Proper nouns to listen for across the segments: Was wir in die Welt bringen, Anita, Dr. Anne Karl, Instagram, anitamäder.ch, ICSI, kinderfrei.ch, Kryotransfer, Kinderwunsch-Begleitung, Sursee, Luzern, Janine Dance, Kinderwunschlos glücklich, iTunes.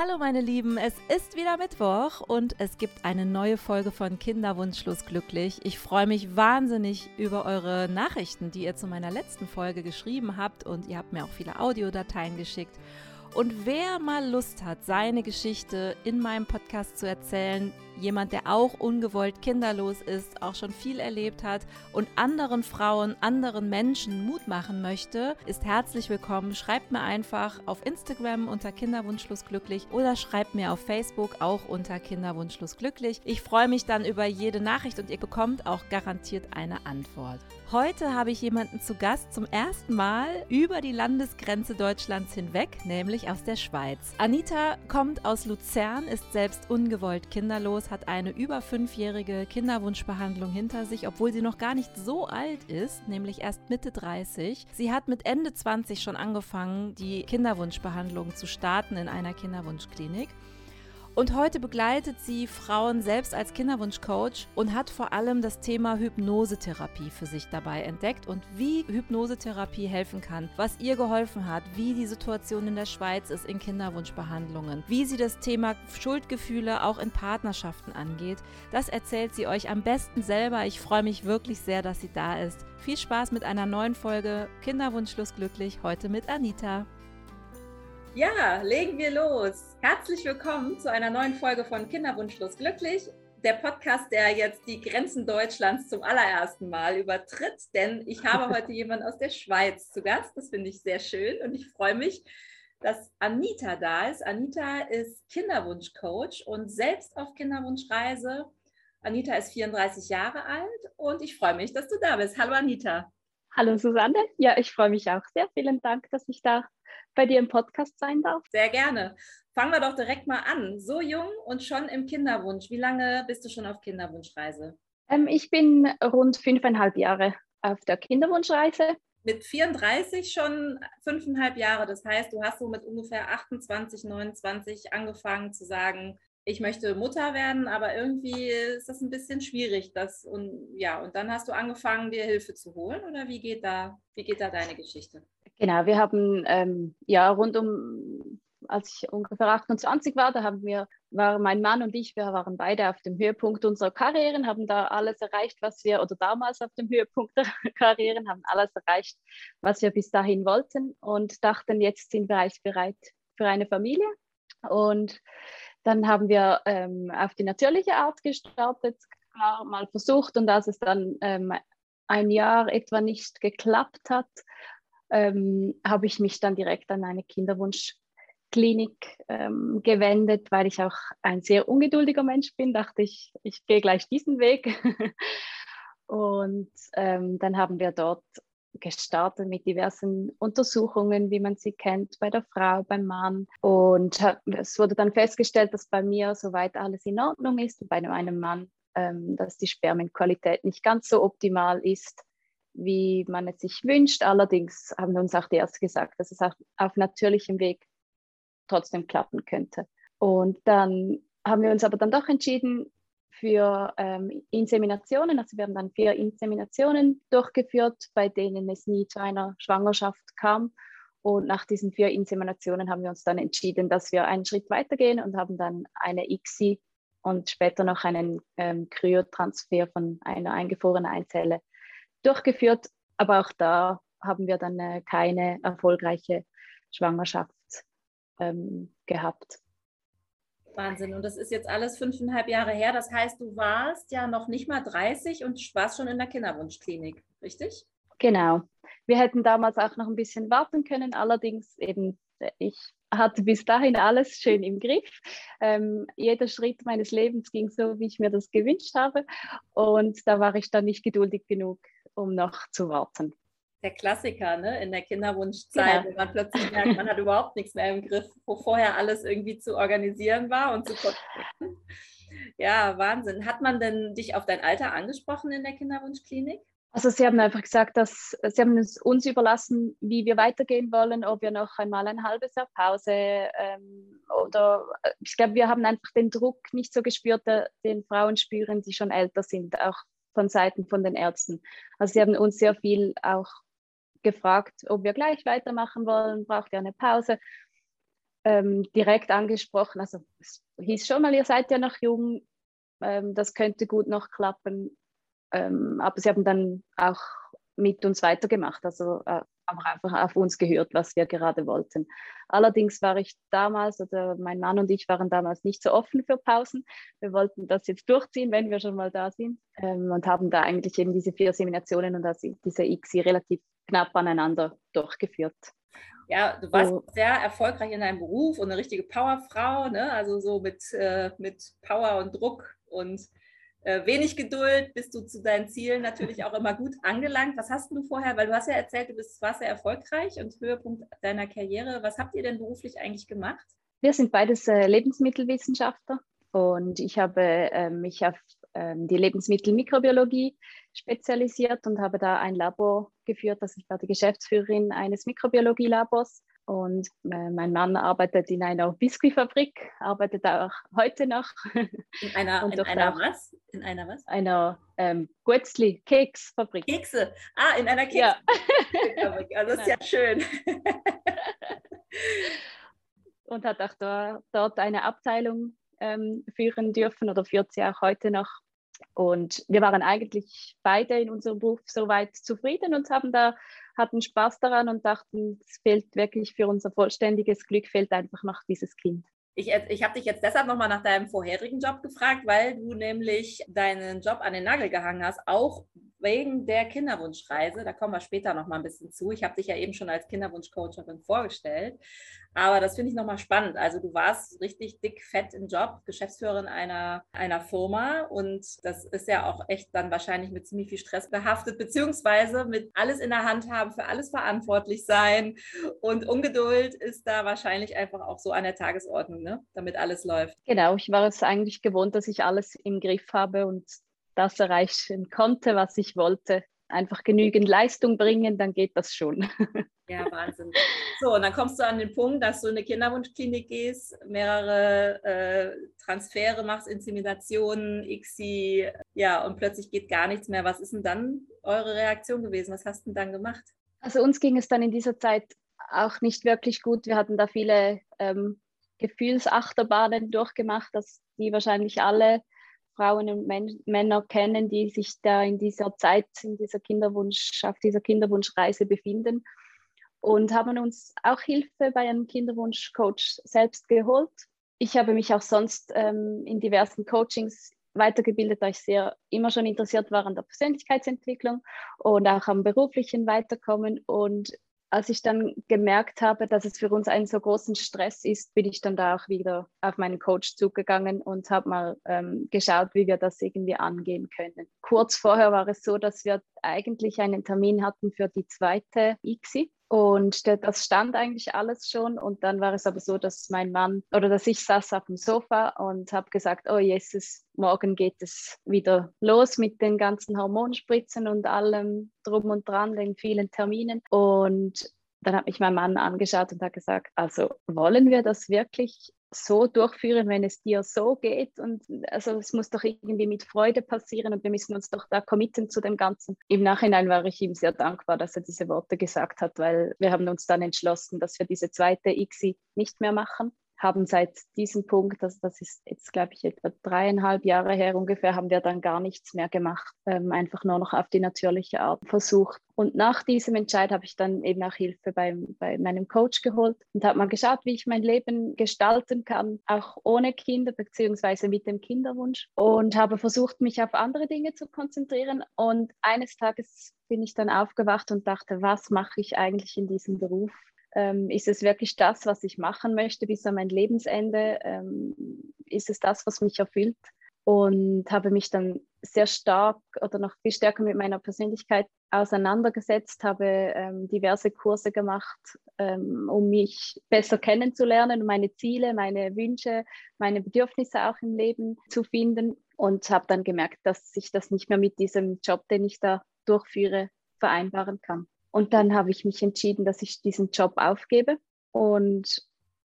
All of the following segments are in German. Hallo meine Lieben, es ist wieder Mittwoch und es gibt eine neue Folge von Kinderwunschlos glücklich. Ich freue mich wahnsinnig über eure Nachrichten, die ihr zu meiner letzten Folge geschrieben habt, und ihr habt mir auch viele Audiodateien geschickt. Und wer mal Lust hat, seine Geschichte in meinem Podcast zu erzählen, jemand, der auch ungewollt kinderlos ist, auch schon viel erlebt hat und anderen Frauen, anderen Menschen Mut machen möchte, ist herzlich willkommen. Schreibt mir einfach auf Instagram unter Kinderwunschlos glücklich oder schreibt mir auf Facebook auch unter Kinderwunschlos glücklich. Ich freue mich dann über jede Nachricht und ihr bekommt auch garantiert eine Antwort. Heute habe ich jemanden zu Gast zum ersten Mal über die Landesgrenze Deutschlands hinweg, nämlich aus der Schweiz. Anita kommt aus Luzern, ist selbst ungewollt kinderlos, hat eine über 5-jährige Kinderwunschbehandlung hinter sich, obwohl sie noch gar nicht so alt ist, nämlich erst Mitte 30. Sie hat mit Ende 20 schon angefangen, die Kinderwunschbehandlung zu starten in einer Kinderwunschklinik. Und heute begleitet sie Frauen selbst als Kinderwunschcoach und hat vor allem das Thema Hypnosetherapie für sich dabei entdeckt und wie Hypnosetherapie helfen kann, was ihr geholfen hat, wie die Situation in der Schweiz ist in Kinderwunschbehandlungen, wie sie das Thema Schuldgefühle auch in Partnerschaften angeht. Das erzählt sie euch am besten selber. Ich freue mich wirklich sehr, dass sie da ist. Viel Spaß mit einer neuen Folge Kinderwunschlos glücklich, heute mit Anita. Ja, legen wir los. Herzlich willkommen zu einer neuen Folge von Kinderwunschlos glücklich, der Podcast, der jetzt die Grenzen Deutschlands zum allerersten Mal übertritt, denn ich habe heute jemanden aus der Schweiz zu Gast. Das finde ich sehr schön und ich freue mich, dass Anita da ist. Anita ist Kinderwunschcoach und selbst auf Kinderwunschreise. Anita ist 34 Jahre alt und ich freue mich, dass du da bist. Hallo Anita. Hallo Susanne. Ja, ich freue mich auch sehr. Vielen Dank, dass ich da bei dir im Podcast sein darf. Sehr gerne. Fangen wir doch direkt mal an. So jung und schon im Kinderwunsch. Wie lange bist du schon auf Kinderwunschreise? Ich bin rund 5,5 Jahre auf der Kinderwunschreise. Mit 34 schon 5,5 Jahre. Das heißt, du hast so mit ungefähr 28, 29 angefangen zu sagen, ich möchte Mutter werden, aber irgendwie ist das ein bisschen schwierig. Und dann hast du angefangen, dir Hilfe zu holen, oder wie geht da deine Geschichte? Genau, wir haben als ich ungefähr 28 war, waren mein Mann und ich, wir waren beide auf dem Höhepunkt unserer Karrieren, haben da alles erreicht, was wir bis dahin wollten und dachten, jetzt sind wir eigentlich bereit für eine Familie. Und dann haben wir auf die natürliche Art gestartet, klar, mal versucht, und als es dann ein Jahr etwa nicht geklappt hat, habe ich mich dann direkt an eine Kinderwunschklinik gewendet, weil ich auch ein sehr ungeduldiger Mensch bin, dachte ich, ich gehe gleich diesen Weg. Und dann haben wir dort gestartet mit diversen Untersuchungen, wie man sie kennt, bei der Frau, beim Mann. Und es wurde dann festgestellt, dass bei mir soweit alles in Ordnung ist und bei einem Mann, dass die Spermienqualität nicht ganz so optimal ist, wie man es sich wünscht. Allerdings haben uns auch die Ärzte gesagt, dass es auch auf natürlichem Weg trotzdem klappen könnte. Und dann haben wir uns aber dann doch entschieden für Inseminationen. Also wir haben dann 4 Inseminationen durchgeführt, bei denen es nie zu einer Schwangerschaft kam. Und nach diesen 4 Inseminationen haben wir uns dann entschieden, dass wir einen Schritt weitergehen und haben dann eine ICSI und später noch einen Kryotransfer von einer eingefrorenen Eizelle durchgeführt, aber auch da haben wir dann keine erfolgreiche Schwangerschaft gehabt. Wahnsinn, und das ist jetzt alles 5,5 Jahre her, das heißt, du warst ja noch nicht mal 30 und warst schon in der Kinderwunschklinik, richtig? Genau, wir hätten damals auch noch ein bisschen warten können, allerdings eben, ich hatte bis dahin alles schön im Griff. Jeder Schritt meines Lebens ging so, wie ich mir das gewünscht habe, und da war ich dann nicht geduldig genug, um noch zu warten. Der Klassiker, ne? In der Kinderwunschzeit, Wenn man plötzlich merkt, man hat überhaupt nichts mehr im Griff, wo vorher alles irgendwie zu organisieren war und zu kontrollieren. Ja, Wahnsinn. Hat man denn dich auf dein Alter angesprochen in der Kinderwunschklinik? Also sie haben einfach gesagt, dass sie haben es uns überlassen, wie wir weitergehen wollen, ob wir noch einmal ein halbes Jahr Pause oder ich glaube, wir haben einfach den Druck nicht so gespürt, den Frauen spüren, die schon älter sind, auch von Seiten von den Ärzten. Also sie haben uns sehr viel auch gefragt, ob wir gleich weitermachen wollen, braucht ihr eine Pause. direkt angesprochen, also es hieß schon mal, ihr seid ja noch jung, das könnte gut noch klappen, aber sie haben dann auch mit uns weitergemacht, also haben einfach auf uns gehört, was wir gerade wollten. Allerdings war ich damals, oder mein Mann und ich waren damals nicht so offen für Pausen. Wir wollten das jetzt durchziehen, wenn wir schon mal da sind, und haben da eigentlich eben diese 4 Seminationen und also diese ICSI relativ knapp aneinander durchgeführt. Ja, du warst sehr erfolgreich in deinem Beruf und eine richtige Powerfrau, ne? Also so mit Power und Druck und wenig Geduld, bist du zu deinen Zielen natürlich auch immer gut angelangt. Was hast du vorher, weil du hast ja erzählt, warst sehr erfolgreich und Höhepunkt deiner Karriere. Was habt ihr denn beruflich eigentlich gemacht? Wir sind beides Lebensmittelwissenschaftler und ich habe mich auf die Lebensmittelmikrobiologie spezialisiert und habe da ein Labor geführt. Also ich war die Geschäftsführerin eines Mikrobiologielabors und mein Mann arbeitet in einer Biskuitfabrik, arbeitet auch heute noch. In einer was? Einer Guetzli-Keksfabrik. Kekse? Ah, in einer Keksfabrik. Ja. Also das ist ja schön. Und hat auch dort eine Abteilung führen dürfen oder führt sie auch heute noch. Und wir waren eigentlich beide in unserem Beruf soweit zufrieden und hatten Spaß daran und dachten, es fehlt wirklich für unser vollständiges Glück, fehlt einfach noch dieses Kind. Ich habe dich jetzt deshalb nochmal nach deinem vorherigen Job gefragt, weil du nämlich deinen Job an den Nagel gehangen hast, auch wegen der Kinderwunschreise. Da kommen wir später nochmal ein bisschen zu. Ich habe dich ja eben schon als Kinderwunschcoacherin vorgestellt, aber das finde ich nochmal spannend. Also du warst richtig dick, fett im Job, Geschäftsführerin einer Firma, und das ist ja auch echt dann wahrscheinlich mit ziemlich viel Stress behaftet, beziehungsweise mit alles in der Hand haben, für alles verantwortlich sein, und Ungeduld ist da wahrscheinlich einfach auch so an der Tagesordnung, damit alles läuft. Genau, ich war es eigentlich gewohnt, dass ich alles im Griff habe und das erreichen konnte, was ich wollte. Einfach genügend Leistung bringen, dann geht das schon. Ja, Wahnsinn. So, und dann kommst du an den Punkt, dass du in eine Kinderwunschklinik gehst, mehrere Transfere machst, Inseminationen, ICSI, ja, und plötzlich geht gar nichts mehr. Was ist denn dann eure Reaktion gewesen? Was hast du denn dann gemacht? Also uns ging es dann in dieser Zeit auch nicht wirklich gut. Wir hatten da viele Gefühlsachterbahnen durchgemacht, dass die wahrscheinlich alle Frauen und Männer kennen, die sich da in dieser Zeit, auf dieser Kinderwunschreise befinden, und haben uns auch Hilfe bei einem Kinderwunschcoach selbst geholt. Ich habe mich auch sonst in diversen Coachings weitergebildet, da ich immer schon interessiert war an der Persönlichkeitsentwicklung und auch am beruflichen Weiterkommen, und als ich dann gemerkt habe, dass es für uns einen so großen Stress ist, bin ich dann da auch wieder auf meinen Coach zugegangen und habe mal geschaut, wie wir das irgendwie angehen können. Kurz vorher war es so, dass wir eigentlich einen Termin hatten für die zweite ICSI, und das stand eigentlich alles schon, und dann war es aber so, dass ich saß auf dem Sofa und habe gesagt, oh Jesus, morgen geht es wieder los mit den ganzen Hormonspritzen und allem drum und dran, den vielen Terminen. Und dann hat mich mein Mann angeschaut und hat gesagt, also wollen wir das wirklich so durchführen, wenn es dir so geht? Und also es muss doch irgendwie mit Freude passieren und wir müssen uns doch da committen zu dem Ganzen. Im Nachhinein war ich ihm sehr dankbar, dass er diese Worte gesagt hat, weil wir haben uns dann entschlossen, dass wir diese zweite ICSI nicht mehr machen. Haben seit diesem Punkt, also das ist jetzt, glaube ich, etwa 3,5 Jahre her ungefähr, haben wir dann gar nichts mehr gemacht, einfach nur noch auf die natürliche Art versucht. Und nach diesem Entscheid habe ich dann eben auch Hilfe bei meinem Coach geholt und habe mal geschaut, wie ich mein Leben gestalten kann, auch ohne Kinder beziehungsweise mit dem Kinderwunsch, und habe versucht, mich auf andere Dinge zu konzentrieren. Und eines Tages bin ich dann aufgewacht und dachte, was mache ich eigentlich in diesem Beruf? Ist es wirklich das, was ich machen möchte bis an mein Lebensende? Ist es das, was mich erfüllt? Und habe mich dann sehr stark oder noch viel stärker mit meiner Persönlichkeit auseinandergesetzt, habe diverse Kurse gemacht, um mich besser kennenzulernen, meine Ziele, meine Wünsche, meine Bedürfnisse auch im Leben zu finden, und habe dann gemerkt, dass ich das nicht mehr mit diesem Job, den ich da durchführe, vereinbaren kann. Und dann habe ich mich entschieden, dass ich diesen Job aufgebe, und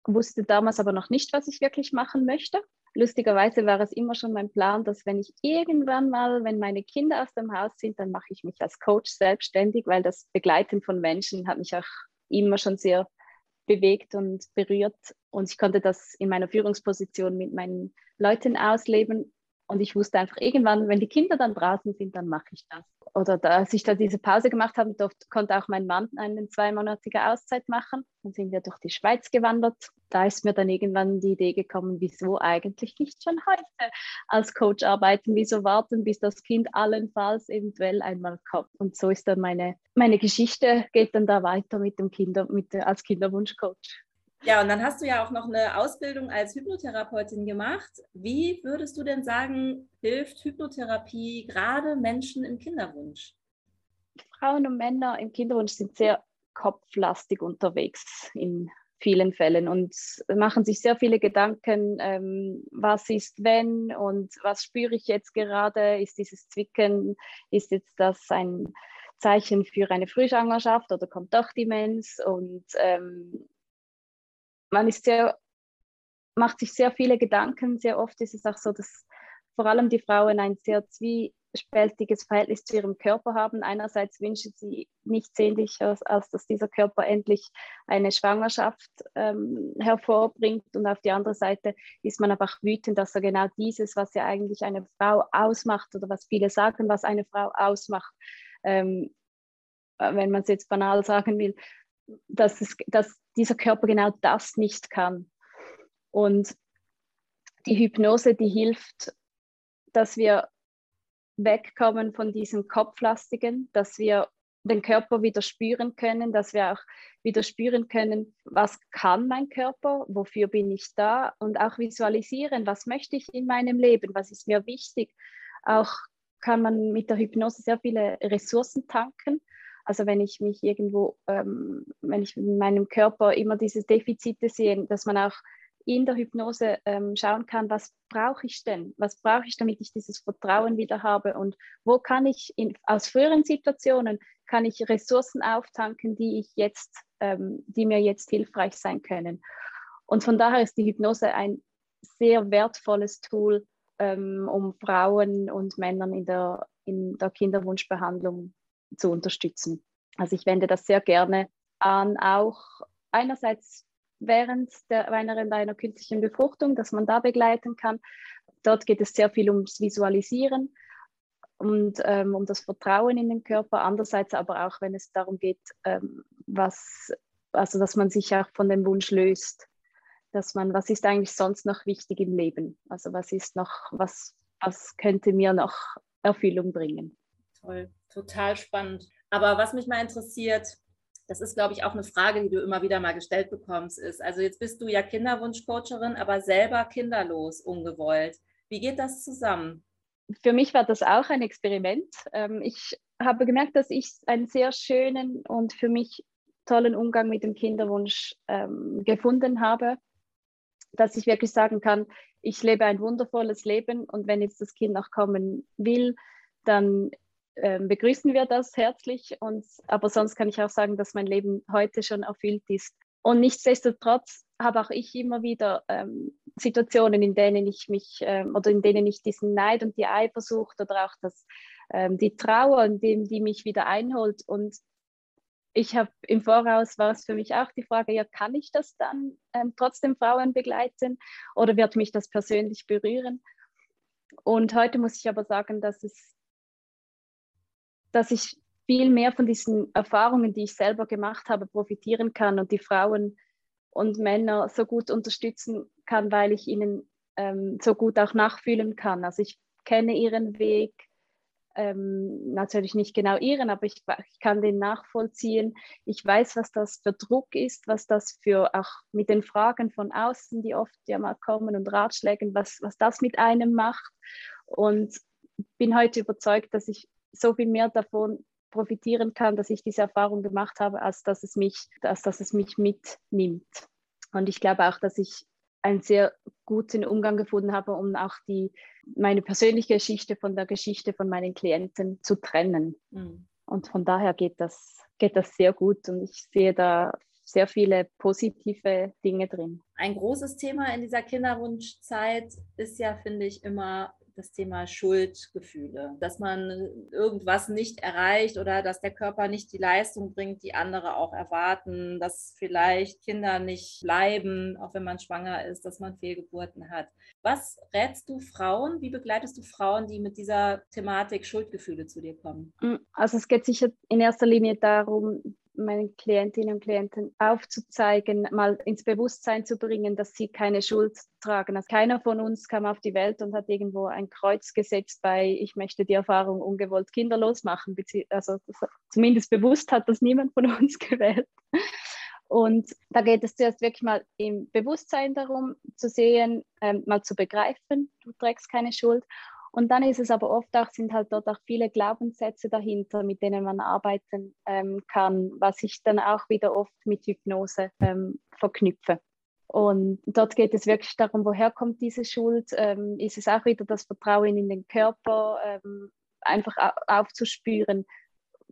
wusste damals aber noch nicht, was ich wirklich machen möchte. Lustigerweise war es immer schon mein Plan, dass wenn ich irgendwann mal, wenn meine Kinder aus dem Haus sind, dann mache ich mich als Coach selbstständig, weil das Begleiten von Menschen hat mich auch immer schon sehr bewegt und berührt. Und ich konnte das in meiner Führungsposition mit meinen Leuten ausleben. Und ich wusste einfach irgendwann, wenn die Kinder dann draußen sind, dann mache ich das. Oder als ich da diese Pause gemacht habe, konnte auch mein Mann eine 2-monatige Auszeit machen. Dann sind wir durch die Schweiz gewandert. Da ist mir dann irgendwann die Idee gekommen, wieso eigentlich nicht schon heute als Coach arbeiten, wieso warten, bis das Kind allenfalls eventuell einmal kommt. Und so ist dann meine Geschichte, geht dann da weiter als Kinderwunschcoach. Ja, und dann hast du ja auch noch eine Ausbildung als Hypnotherapeutin gemacht. Wie würdest du denn sagen, hilft Hypnotherapie gerade Menschen im Kinderwunsch? Frauen und Männer im Kinderwunsch sind sehr kopflastig unterwegs in vielen Fällen und machen sich sehr viele Gedanken, was ist wenn und was spüre ich jetzt gerade? Ist dieses Zwicken, ist jetzt das ein Zeichen für eine Frühschwangerschaft oder kommt doch die Mens? Und man macht sich sehr viele Gedanken. Sehr oft ist es auch so, dass vor allem die Frauen ein sehr zwiespältiges Verhältnis zu ihrem Körper haben. Einerseits wünschen sie nichts sehnlicher, als dass dieser Körper endlich eine Schwangerschaft hervorbringt. Und auf die andere Seite ist man aber auch wütend, dass er genau dieses, was ja eigentlich eine Frau ausmacht oder was viele sagen, was eine Frau ausmacht, wenn man es jetzt banal sagen will, dass dieser Körper genau das nicht kann. Und die Hypnose, die hilft, dass wir wegkommen von diesem Kopflastigen, dass wir den Körper wieder spüren können, dass wir auch wieder spüren können, was kann mein Körper, wofür bin ich da, und auch visualisieren, was möchte ich in meinem Leben, was ist mir wichtig. Auch kann man mit der Hypnose sehr viele Ressourcen tanken. Also wenn ich mich irgendwo, wenn ich in meinem Körper immer diese Defizite sehe, dass man auch in der Hypnose schauen kann, was brauche ich denn? Was brauche ich, damit ich dieses Vertrauen wieder habe? Und wo kann ich aus früheren Situationen, kann ich Ressourcen auftanken, die mir jetzt hilfreich sein können? Und von daher ist die Hypnose ein sehr wertvolles Tool, um Frauen und Männern in der Kinderwunschbehandlung zu unterstützen. Also ich wende das sehr gerne an, auch einerseits während einer künstlichen Befruchtung, dass man da begleiten kann. Dort geht es sehr viel ums Visualisieren und um das Vertrauen in den Körper. Andererseits aber auch, wenn es darum geht, dass man sich auch von dem Wunsch löst, was ist eigentlich sonst noch wichtig im Leben? Also was könnte mir noch Erfüllung bringen? Toll, total spannend. Aber was mich mal interessiert, das ist, glaube ich, auch eine Frage, die du immer wieder mal gestellt bekommst, ist, also jetzt bist du ja Kinderwunschcoacherin, aber selber kinderlos, ungewollt. Wie geht das zusammen? Für mich war das auch ein Experiment. Ich habe gemerkt, dass ich einen sehr schönen und für mich tollen Umgang mit dem Kinderwunsch gefunden habe, dass ich wirklich sagen kann, ich lebe ein wundervolles Leben, und wenn jetzt das Kind noch kommen will, dann begrüßen wir das herzlich, aber sonst kann ich auch sagen, dass mein Leben heute schon erfüllt ist. Und nichtsdestotrotz habe auch ich immer wieder Situationen, in denen ich diesen Neid und die Eifersucht oder auch die Trauer, die mich wieder einholt. Und ich habe im Voraus, war es für mich auch die Frage, ja, kann ich das dann trotzdem Frauen begleiten oder wird mich das persönlich berühren? Und heute muss ich aber sagen, dass ich viel mehr von diesen Erfahrungen, die ich selber gemacht habe, profitieren kann und die Frauen und Männer so gut unterstützen kann, weil ich ihnen so gut auch nachfühlen kann. Also ich kenne ihren Weg, natürlich nicht genau ihren, aber ich kann den nachvollziehen. Ich weiß, was das für Druck ist, was das für, auch mit den Fragen von außen, die oft ja mal kommen, und Ratschlägen, was das mit einem macht. Und bin heute überzeugt, dass ich so viel mehr davon profitieren kann, dass ich diese Erfahrung gemacht habe, als dass es mich mitnimmt. Und ich glaube auch, dass ich einen sehr guten Umgang gefunden habe, um auch meine persönliche Geschichte von der Geschichte von meinen Klienten zu trennen. Mhm. Und von daher geht das sehr gut, und ich sehe da sehr viele positive Dinge drin. Ein großes Thema in dieser Kinderwunschzeit ist ja, finde ich, immer das Thema Schuldgefühle, dass man irgendwas nicht erreicht oder dass der Körper nicht die Leistung bringt, die andere auch erwarten, dass vielleicht Kinder nicht bleiben, auch wenn man schwanger ist, dass man Fehlgeburten hat. Was rätst du Frauen? Wie begleitest du Frauen, die mit dieser Thematik Schuldgefühle zu dir kommen? Also es geht sicher in erster Linie darum, meinen Klientinnen und Klienten aufzuzeigen, mal ins Bewusstsein zu bringen, dass sie keine Schuld tragen. Also keiner von uns kam auf die Welt und hat irgendwo ein Kreuz gesetzt bei, ich möchte die Erfahrung ungewollt kinderlos machen. Also zumindest bewusst hat das niemand von uns gewählt. Und da geht es zuerst wirklich mal im Bewusstsein darum, zu sehen, mal zu begreifen, du trägst keine Schuld. Und dann ist es aber oft auch, sind halt dort auch viele Glaubenssätze dahinter, mit denen man arbeiten kann, was ich dann auch wieder oft mit Hypnose verknüpfe. Und dort geht es wirklich darum, woher kommt diese Schuld? Ist es auch wieder das Vertrauen in den Körper, einfach aufzuspüren,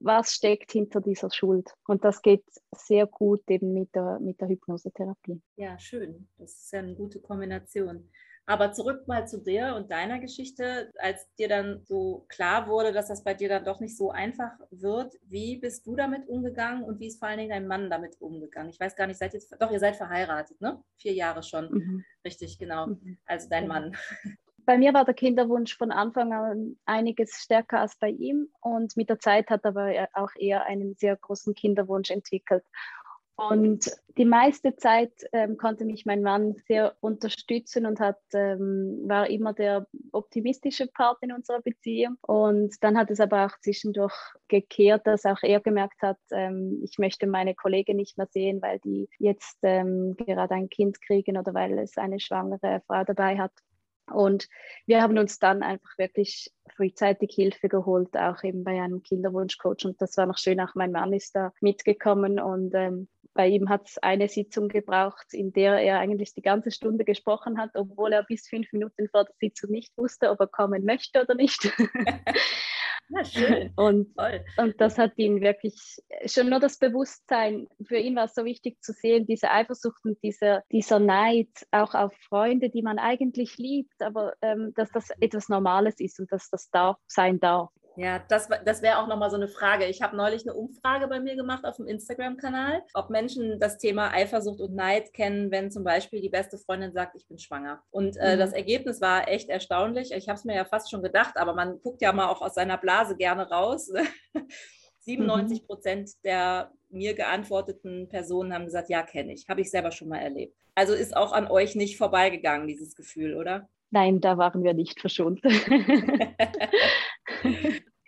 was steckt hinter dieser Schuld? Und das geht sehr gut eben mit der Hypnosetherapie. Ja, schön. Das ist ja eine gute Kombination. Aber zurück mal zu dir und deiner Geschichte, als dir dann so klar wurde, dass das bei dir dann doch nicht so einfach wird. Wie bist du damit umgegangen und wie ist vor allen Dingen dein Mann damit umgegangen? Ich weiß gar nicht, ihr seid verheiratet, ne? 4 Jahre schon, richtig, genau. Also dein Mann. Bei mir war der Kinderwunsch von Anfang an einiges stärker als bei ihm und mit der Zeit hat aber auch er einen sehr großen Kinderwunsch entwickelt. Und die meiste Zeit konnte mich mein Mann sehr unterstützen und war immer der optimistische Part in unserer Beziehung. Und dann hat es aber auch zwischendurch gekehrt, dass auch er gemerkt hat, ich möchte meine Kollegen nicht mehr sehen, weil die jetzt gerade ein Kind kriegen oder weil es eine schwangere Frau dabei hat. Und wir haben uns dann einfach wirklich frühzeitig Hilfe geholt, auch eben bei einem Kinderwunschcoach. Und das war noch schön, auch mein Mann ist da mitgekommen und bei ihm hat es eine Sitzung gebraucht, in der er eigentlich die ganze Stunde gesprochen hat, obwohl er bis 5 Minuten vor der Sitzung nicht wusste, ob er kommen möchte oder nicht. Ja, schön. Und das hat ihn wirklich, schon nur das Bewusstsein, für ihn war es so wichtig zu sehen, diese Eifersucht und dieser Neid, auch auf Freunde, die man eigentlich liebt, aber dass das etwas Normales ist und dass das da sein darf. Ja, das wäre auch nochmal so eine Frage. Ich habe neulich eine Umfrage bei mir gemacht auf dem Instagram-Kanal, ob Menschen das Thema Eifersucht und Neid kennen, wenn zum Beispiel die beste Freundin sagt, ich bin schwanger. Und das Ergebnis war echt erstaunlich. Ich habe es mir ja fast schon gedacht, aber man guckt ja mal auch aus seiner Blase gerne raus. 97% der mir geantworteten Personen haben gesagt, ja, kenne ich. Habe ich selber schon mal erlebt. Also ist auch an euch nicht vorbeigegangen, dieses Gefühl, oder? Nein, da waren wir nicht verschont.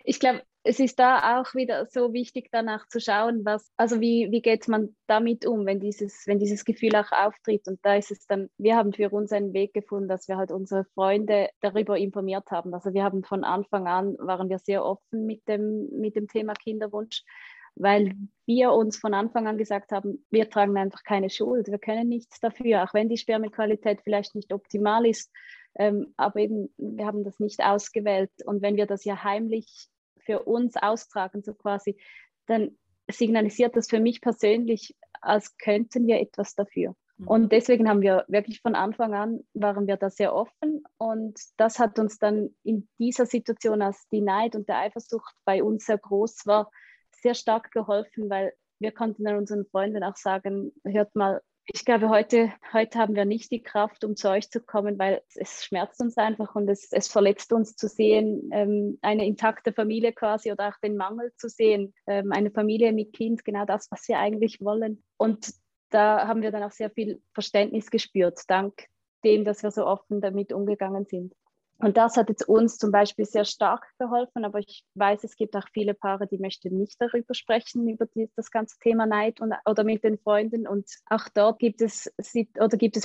Ich glaube, es ist da auch wieder so wichtig, danach zu schauen, wie geht man damit um, wenn dieses Gefühl auch auftritt. Und da ist es dann, wir haben für uns einen Weg gefunden, dass wir halt unsere Freunde darüber informiert haben. Also wir haben von Anfang an, waren wir sehr offen mit dem Thema Kinderwunsch, weil wir uns von Anfang an gesagt haben, wir tragen einfach keine Schuld, wir können nichts dafür, auch wenn die Spermienqualität vielleicht nicht optimal ist, aber eben, wir haben das nicht ausgewählt und wenn wir das ja heimlich für uns austragen, so quasi, dann signalisiert das für mich persönlich, als könnten wir etwas dafür. Und deswegen haben wir wirklich von Anfang an, waren wir da sehr offen und das hat uns dann in dieser Situation, als die Neid und der Eifersucht bei uns sehr groß war, sehr stark geholfen, weil wir konnten dann unseren Freunden auch sagen, hört mal, ich glaube, heute haben wir nicht die Kraft, um zu euch zu kommen, weil es schmerzt uns einfach und es verletzt uns zu sehen, eine intakte Familie quasi oder auch den Mangel zu sehen, eine Familie mit Kind, genau das, was wir eigentlich wollen. Und da haben wir dann auch sehr viel Verständnis gespürt, dank dem, dass wir so offen damit umgegangen sind. Und das hat jetzt uns zum Beispiel sehr stark geholfen, aber ich weiß, es gibt auch viele Paare, die möchten nicht darüber sprechen, über das ganze Thema Neid oder mit den Freunden. Und auch dort gibt es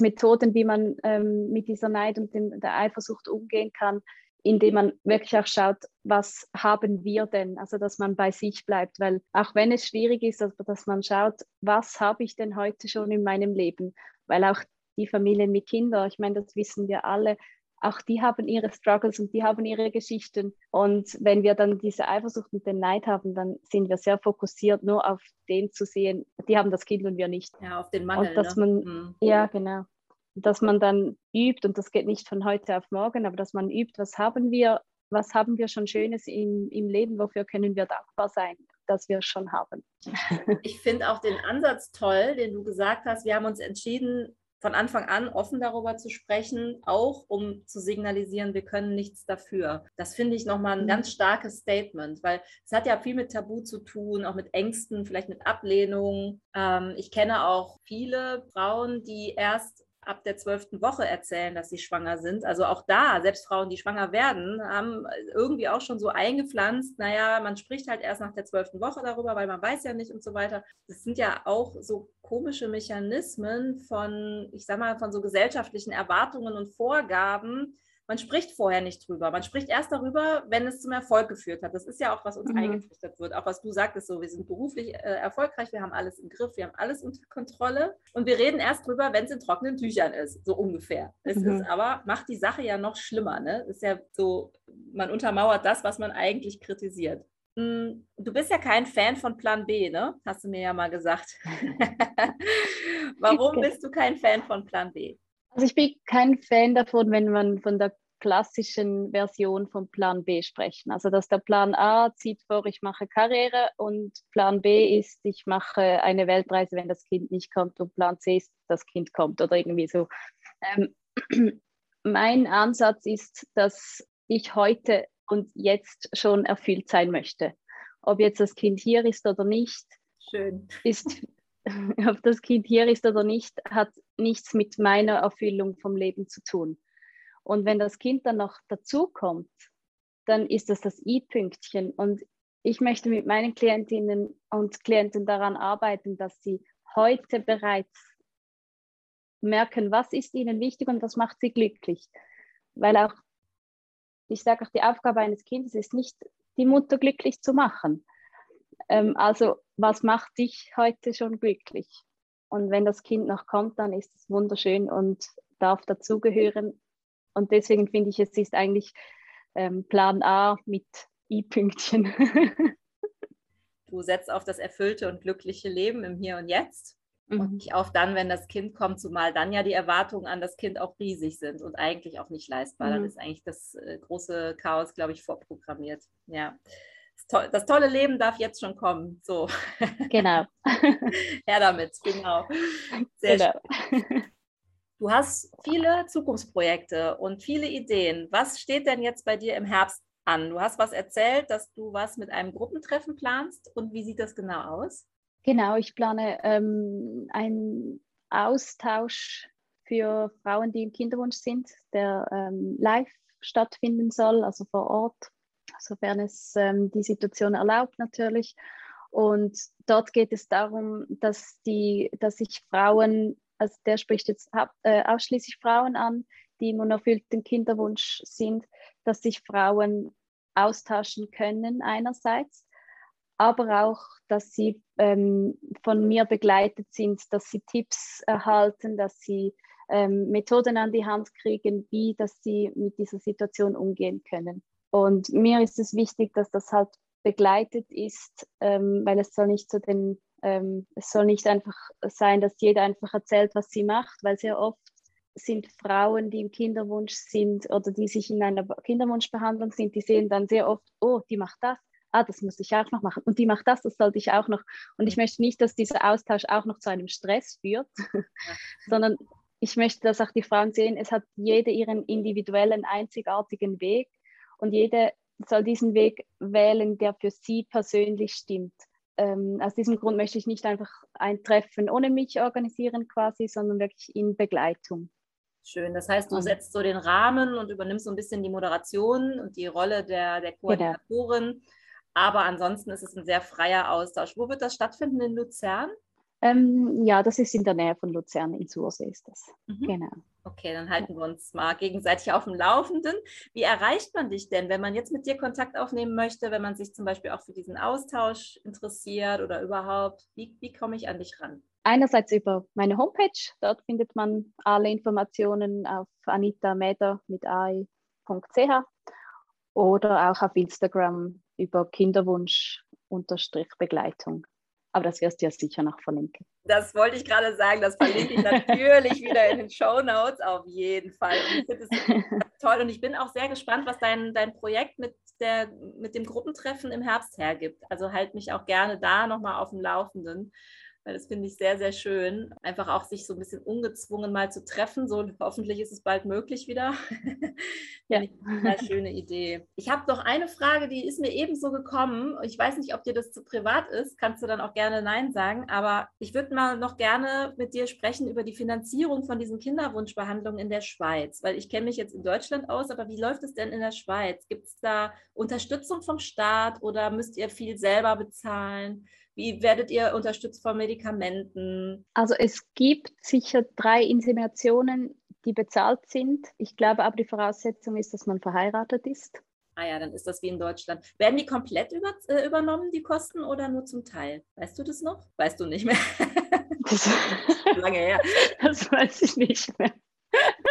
Methoden, wie man mit dieser Neid und der Eifersucht umgehen kann, indem man wirklich auch schaut, was haben wir denn? Also, dass man bei sich bleibt, weil auch wenn es schwierig ist, also, dass man schaut, was habe ich denn heute schon in meinem Leben? Weil auch die Familien mit Kindern, ich meine, das wissen wir alle, auch die haben ihre Struggles und die haben ihre Geschichten. Und wenn wir dann diese Eifersucht und den Neid haben, dann sind wir sehr fokussiert, nur auf den zu sehen, die haben das Kind und wir nicht. Ja, auf den Mangel. Und dass man, ja, genau. dass man dann übt, und das geht nicht von heute auf morgen, aber dass man übt, was haben wir schon Schönes im Leben, wofür können wir dankbar sein, dass wir es schon haben. Ich finde auch den Ansatz toll, den du gesagt hast. Wir haben uns entschieden, von Anfang an offen darüber zu sprechen, auch um zu signalisieren, wir können nichts dafür. Das finde ich nochmal ein ganz starkes Statement, weil es hat ja viel mit Tabu zu tun, auch mit Ängsten, vielleicht mit Ablehnung. Ich kenne auch viele Frauen, die erst ab der 12. Woche erzählen, dass sie schwanger sind. Also auch da, selbst Frauen, die schwanger werden, haben irgendwie auch schon so eingepflanzt, naja, man spricht halt erst nach der 12. Woche darüber, weil man weiß ja nicht und so weiter. Das sind ja auch so komische Mechanismen von so gesellschaftlichen Erwartungen und Vorgaben. Man spricht vorher nicht drüber. Man spricht erst darüber, wenn es zum Erfolg geführt hat. Das ist ja auch, was uns eingetrichtert wird. Auch was du sagtest, so, wir sind beruflich erfolgreich, wir haben alles im Griff, wir haben alles unter Kontrolle. Und wir reden erst drüber, wenn es in trockenen Tüchern ist, so ungefähr. Es ist aber, macht die Sache ja noch schlimmer. Ne? Ist ja so, man untermauert das, was man eigentlich kritisiert. Du bist ja kein Fan von Plan B, ne? Hast du mir ja mal gesagt. Warum bist du kein Fan von Plan B? Also ich bin kein Fan davon, wenn man von der klassischen Version von Plan B sprechen. Also dass der Plan A zieht vor, ich mache Karriere, und Plan B ist, ich mache eine Weltreise, wenn das Kind nicht kommt, und Plan C ist, das Kind kommt oder irgendwie so. Mein Ansatz ist, dass ich heute und jetzt schon erfüllt sein möchte. Ob jetzt das Kind hier ist oder nicht, ob das Kind hier ist oder nicht, hat nichts mit meiner Erfüllung vom Leben zu tun. Und wenn das Kind dann noch dazukommt, dann ist das I-Pünktchen. Und ich möchte mit meinen Klientinnen und Klienten daran arbeiten, dass sie heute bereits merken, was ist ihnen wichtig und was macht sie glücklich. Weil auch, ich sage auch, die Aufgabe eines Kindes ist nicht, die Mutter glücklich zu machen. Also, was macht dich heute schon glücklich? Und wenn das Kind noch kommt, dann ist es wunderschön und darf dazugehören. Und deswegen finde ich, es ist eigentlich Plan A mit I-Pünktchen. Du setzt auf das erfüllte und glückliche Leben im Hier und Jetzt und nicht auf dann, wenn das Kind kommt, zumal dann ja die Erwartungen an das Kind auch riesig sind und eigentlich auch nicht leistbar. Dann ist eigentlich das große Chaos, glaube ich, vorprogrammiert. Ja. Das tolle Leben darf jetzt schon kommen. So. Genau. Her damit, genau. Sehr schön. Du hast viele Zukunftsprojekte und viele Ideen. Was steht denn jetzt bei dir im Herbst an? Du hast was erzählt, dass du was mit einem Gruppentreffen planst. Und wie sieht das genau aus? Genau, ich plane einen Austausch für Frauen, die im Kinderwunsch sind, der live stattfinden soll, also vor Ort, sofern es die Situation erlaubt natürlich. Und dort geht es darum, dass sich Frauen, also der spricht jetzt ausschließlich Frauen an, die im unerfüllten Kinderwunsch sind, dass sich Frauen austauschen können einerseits, aber auch, dass sie von mir begleitet sind, dass sie Tipps erhalten, dass sie Methoden an die Hand kriegen, wie dass sie mit dieser Situation umgehen können. Und mir ist es wichtig, dass das halt begleitet ist, weil es soll nicht einfach sein, dass jeder einfach erzählt, was sie macht, weil sehr oft sind Frauen, die im Kinderwunsch sind oder die sich in einer Kinderwunschbehandlung sind, die sehen dann sehr oft, oh, die macht das, das muss ich auch noch machen, und die macht das sollte ich auch noch. Und ich möchte nicht, dass dieser Austausch auch noch zu einem Stress führt, sondern ich möchte, dass auch die Frauen sehen, es hat jede ihren individuellen, einzigartigen Weg. Und jede soll diesen Weg wählen, der für sie persönlich stimmt. Aus diesem Grund möchte ich nicht einfach ein Treffen ohne mich organisieren quasi, sondern wirklich in Begleitung. Schön, das heißt, du setzt so den Rahmen und übernimmst so ein bisschen die Moderation und die Rolle der Koordinatorin. Genau. Aber ansonsten ist es ein sehr freier Austausch. Wo wird das stattfinden, in Luzern? Ja, das ist in der Nähe von Luzern, in Sursee ist das. Genau. Okay, dann halten wir uns mal gegenseitig auf dem Laufenden. Wie erreicht man dich denn, wenn man jetzt mit dir Kontakt aufnehmen möchte, wenn man sich zum Beispiel auch für diesen Austausch interessiert oder überhaupt? Wie komme ich an dich ran? Einerseits über meine Homepage, dort findet man alle Informationen auf anitamäder.ch oder auch auf Instagram über Kinderwunsch-Begleitung. aber das wirst du ja sicher noch verlinken. Das wollte ich gerade sagen, das verlinke ich natürlich wieder in den Shownotes, auf jeden Fall. Und ich finde es toll und ich bin auch sehr gespannt, was dein Projekt mit dem Gruppentreffen im Herbst hergibt. Also halt mich auch gerne da nochmal auf dem Laufenden, weil das finde ich sehr, sehr schön, einfach auch sich so ein bisschen ungezwungen mal zu treffen. So, hoffentlich ist es bald möglich wieder. Ja. Eine schöne Idee. Ich habe noch eine Frage, die ist mir ebenso gekommen. Ich weiß nicht, ob dir das zu privat ist, kannst du dann auch gerne Nein sagen, aber ich würde mal noch gerne mit dir sprechen über die Finanzierung von diesen Kinderwunschbehandlungen in der Schweiz, weil ich kenne mich jetzt in Deutschland aus, aber wie läuft es denn in der Schweiz? Gibt es da Unterstützung vom Staat oder müsst ihr viel selber bezahlen? Wie werdet ihr unterstützt von Medikamenten? Also es gibt sicher 3 Inseminationen, die bezahlt sind. Ich glaube aber, die Voraussetzung ist, dass man verheiratet ist. Ah ja, dann ist das wie in Deutschland. Werden die komplett übernommen, die Kosten, oder nur zum Teil? Weißt du das noch? Weißt du nicht mehr? Lange her. Das weiß ich nicht mehr.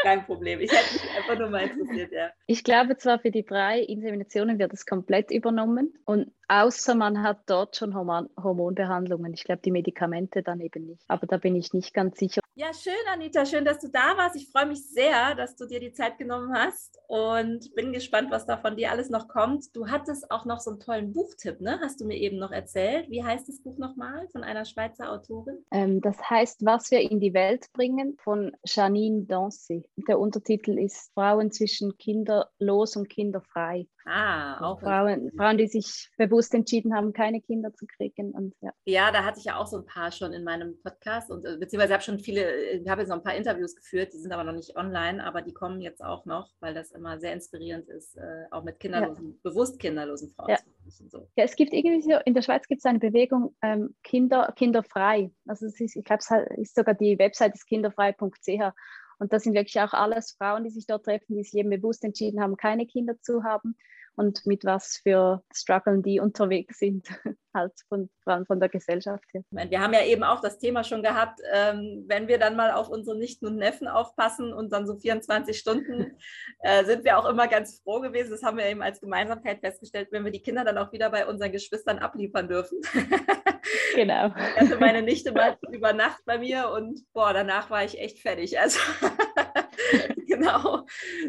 Kein Problem. Ich hätte mich einfach nur mal interessiert, ja. Ich glaube zwar, für die 3 Inseminationen wird es komplett übernommen und außer man hat dort schon Hormonbehandlungen. Ich glaube, die Medikamente dann eben nicht. Aber da bin ich nicht ganz sicher. Ja, schön, Anita. Schön, dass du da warst. Ich freue mich sehr, dass du dir die Zeit genommen hast und bin gespannt, was da von dir alles noch kommt. Du hattest auch noch so einen tollen Buchtipp, ne? Hast du mir eben noch erzählt. Wie heißt das Buch nochmal von einer Schweizer Autorin? Das heißt, Was wir in die Welt bringen, von Janine Dance. Der Untertitel ist Frauen zwischen kinderlos und kinderfrei. Ah, auch Frauen, die sich bewusst entschieden haben, keine Kinder zu kriegen. Und ja. Ja, da hatte ich ja auch so ein paar schon in meinem Podcast und beziehungsweise habe jetzt noch ein paar Interviews geführt, die sind aber noch nicht online, aber die kommen jetzt auch noch, weil das immer sehr inspirierend ist, auch mit kinderlosen, ja, bewusst kinderlosen Frauen. Ja. So. Ja, es gibt irgendwie in der Schweiz gibt es eine Bewegung kinderfrei. Also ich glaube, es ist sogar die Website ist kinderfrei.ch. Und das sind wirklich auch alles Frauen, die sich dort treffen, die sich eben bewusst entschieden haben, keine Kinder zu haben und mit was für Struggeln die unterwegs sind, halt von der Gesellschaft her. Wir haben ja eben auch das Thema schon gehabt, wenn wir dann mal auf unsere Nichten und Neffen aufpassen und dann so 24 Stunden sind wir auch immer ganz froh gewesen. Das haben wir eben als Gemeinsamkeit festgestellt, wenn wir die Kinder dann auch wieder bei unseren Geschwistern abliefern dürfen. Genau. Ich hatte meine Nichte mal über Nacht bei mir und danach war ich echt fertig. Also genau,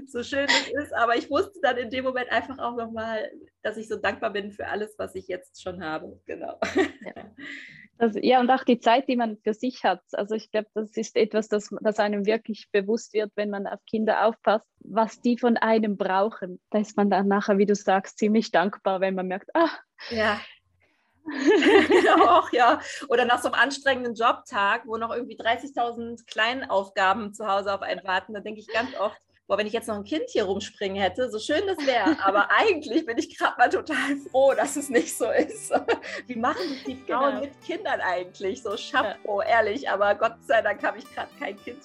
so schön es ist, aber ich wusste dann in dem Moment einfach auch nochmal, dass ich so dankbar bin für alles, was ich jetzt schon habe. Genau. Ja. Also, ja, und auch die Zeit, die man für sich hat. Also ich glaube, das ist etwas, das einem wirklich bewusst wird, wenn man auf Kinder aufpasst, was die von einem brauchen. Da ist man dann nachher, wie du sagst, ziemlich dankbar, wenn man merkt, ja. Auch, ja. Oder nach so einem anstrengenden Jobtag, wo noch irgendwie 30.000 Kleinaufgaben zu Hause auf einen warten, da denke ich ganz oft, wenn ich jetzt noch ein Kind hier rumspringen hätte, so schön das wäre, aber eigentlich bin ich gerade mal total froh, dass es nicht so ist. Wie machen die Frauen mit Kindern eigentlich? So Chapeau, ehrlich, aber Gott sei Dank habe ich gerade kein Kind.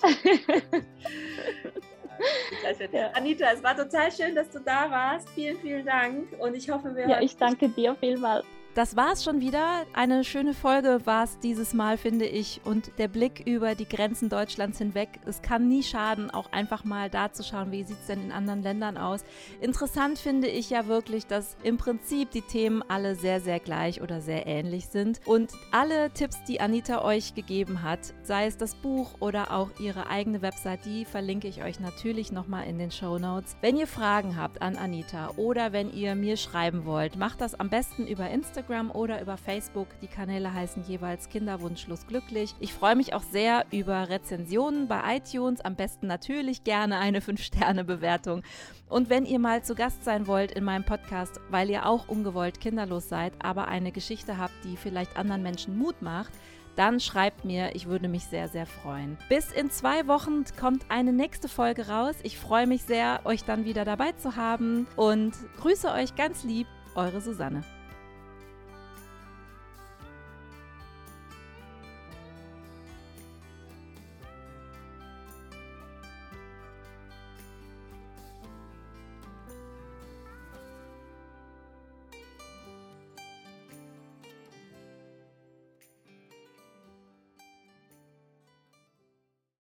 Anita, es war total schön, dass du da warst. Vielen, vielen Dank und ich hoffe, wir ich danke dir vielmals. Das war's schon wieder. Eine schöne Folge war es dieses Mal, finde ich. Und der Blick über die Grenzen Deutschlands hinweg. Es kann nie schaden, auch einfach mal da zu schauen, wie sieht es denn in anderen Ländern aus. Interessant finde ich ja wirklich, dass im Prinzip die Themen alle sehr, sehr gleich oder sehr ähnlich sind. Und alle Tipps, die Anita euch gegeben hat, sei es das Buch oder auch ihre eigene Website, die verlinke ich euch natürlich nochmal in den Shownotes. Wenn ihr Fragen habt an Anita oder wenn ihr mir schreiben wollt, macht das am besten über Instagram oder über Facebook. Die Kanäle heißen jeweils Kinderwunschlos glücklich. Ich freue mich auch sehr über Rezensionen bei iTunes. Am besten natürlich gerne eine 5-Sterne-Bewertung. Und wenn ihr mal zu Gast sein wollt in meinem Podcast, weil ihr auch ungewollt kinderlos seid, aber eine Geschichte habt, die vielleicht anderen Menschen Mut macht, dann schreibt mir, ich würde mich sehr, sehr freuen. Bis in 2 Wochen kommt eine nächste Folge raus. Ich freue mich sehr, euch dann wieder dabei zu haben und grüße euch ganz lieb, eure Susanne.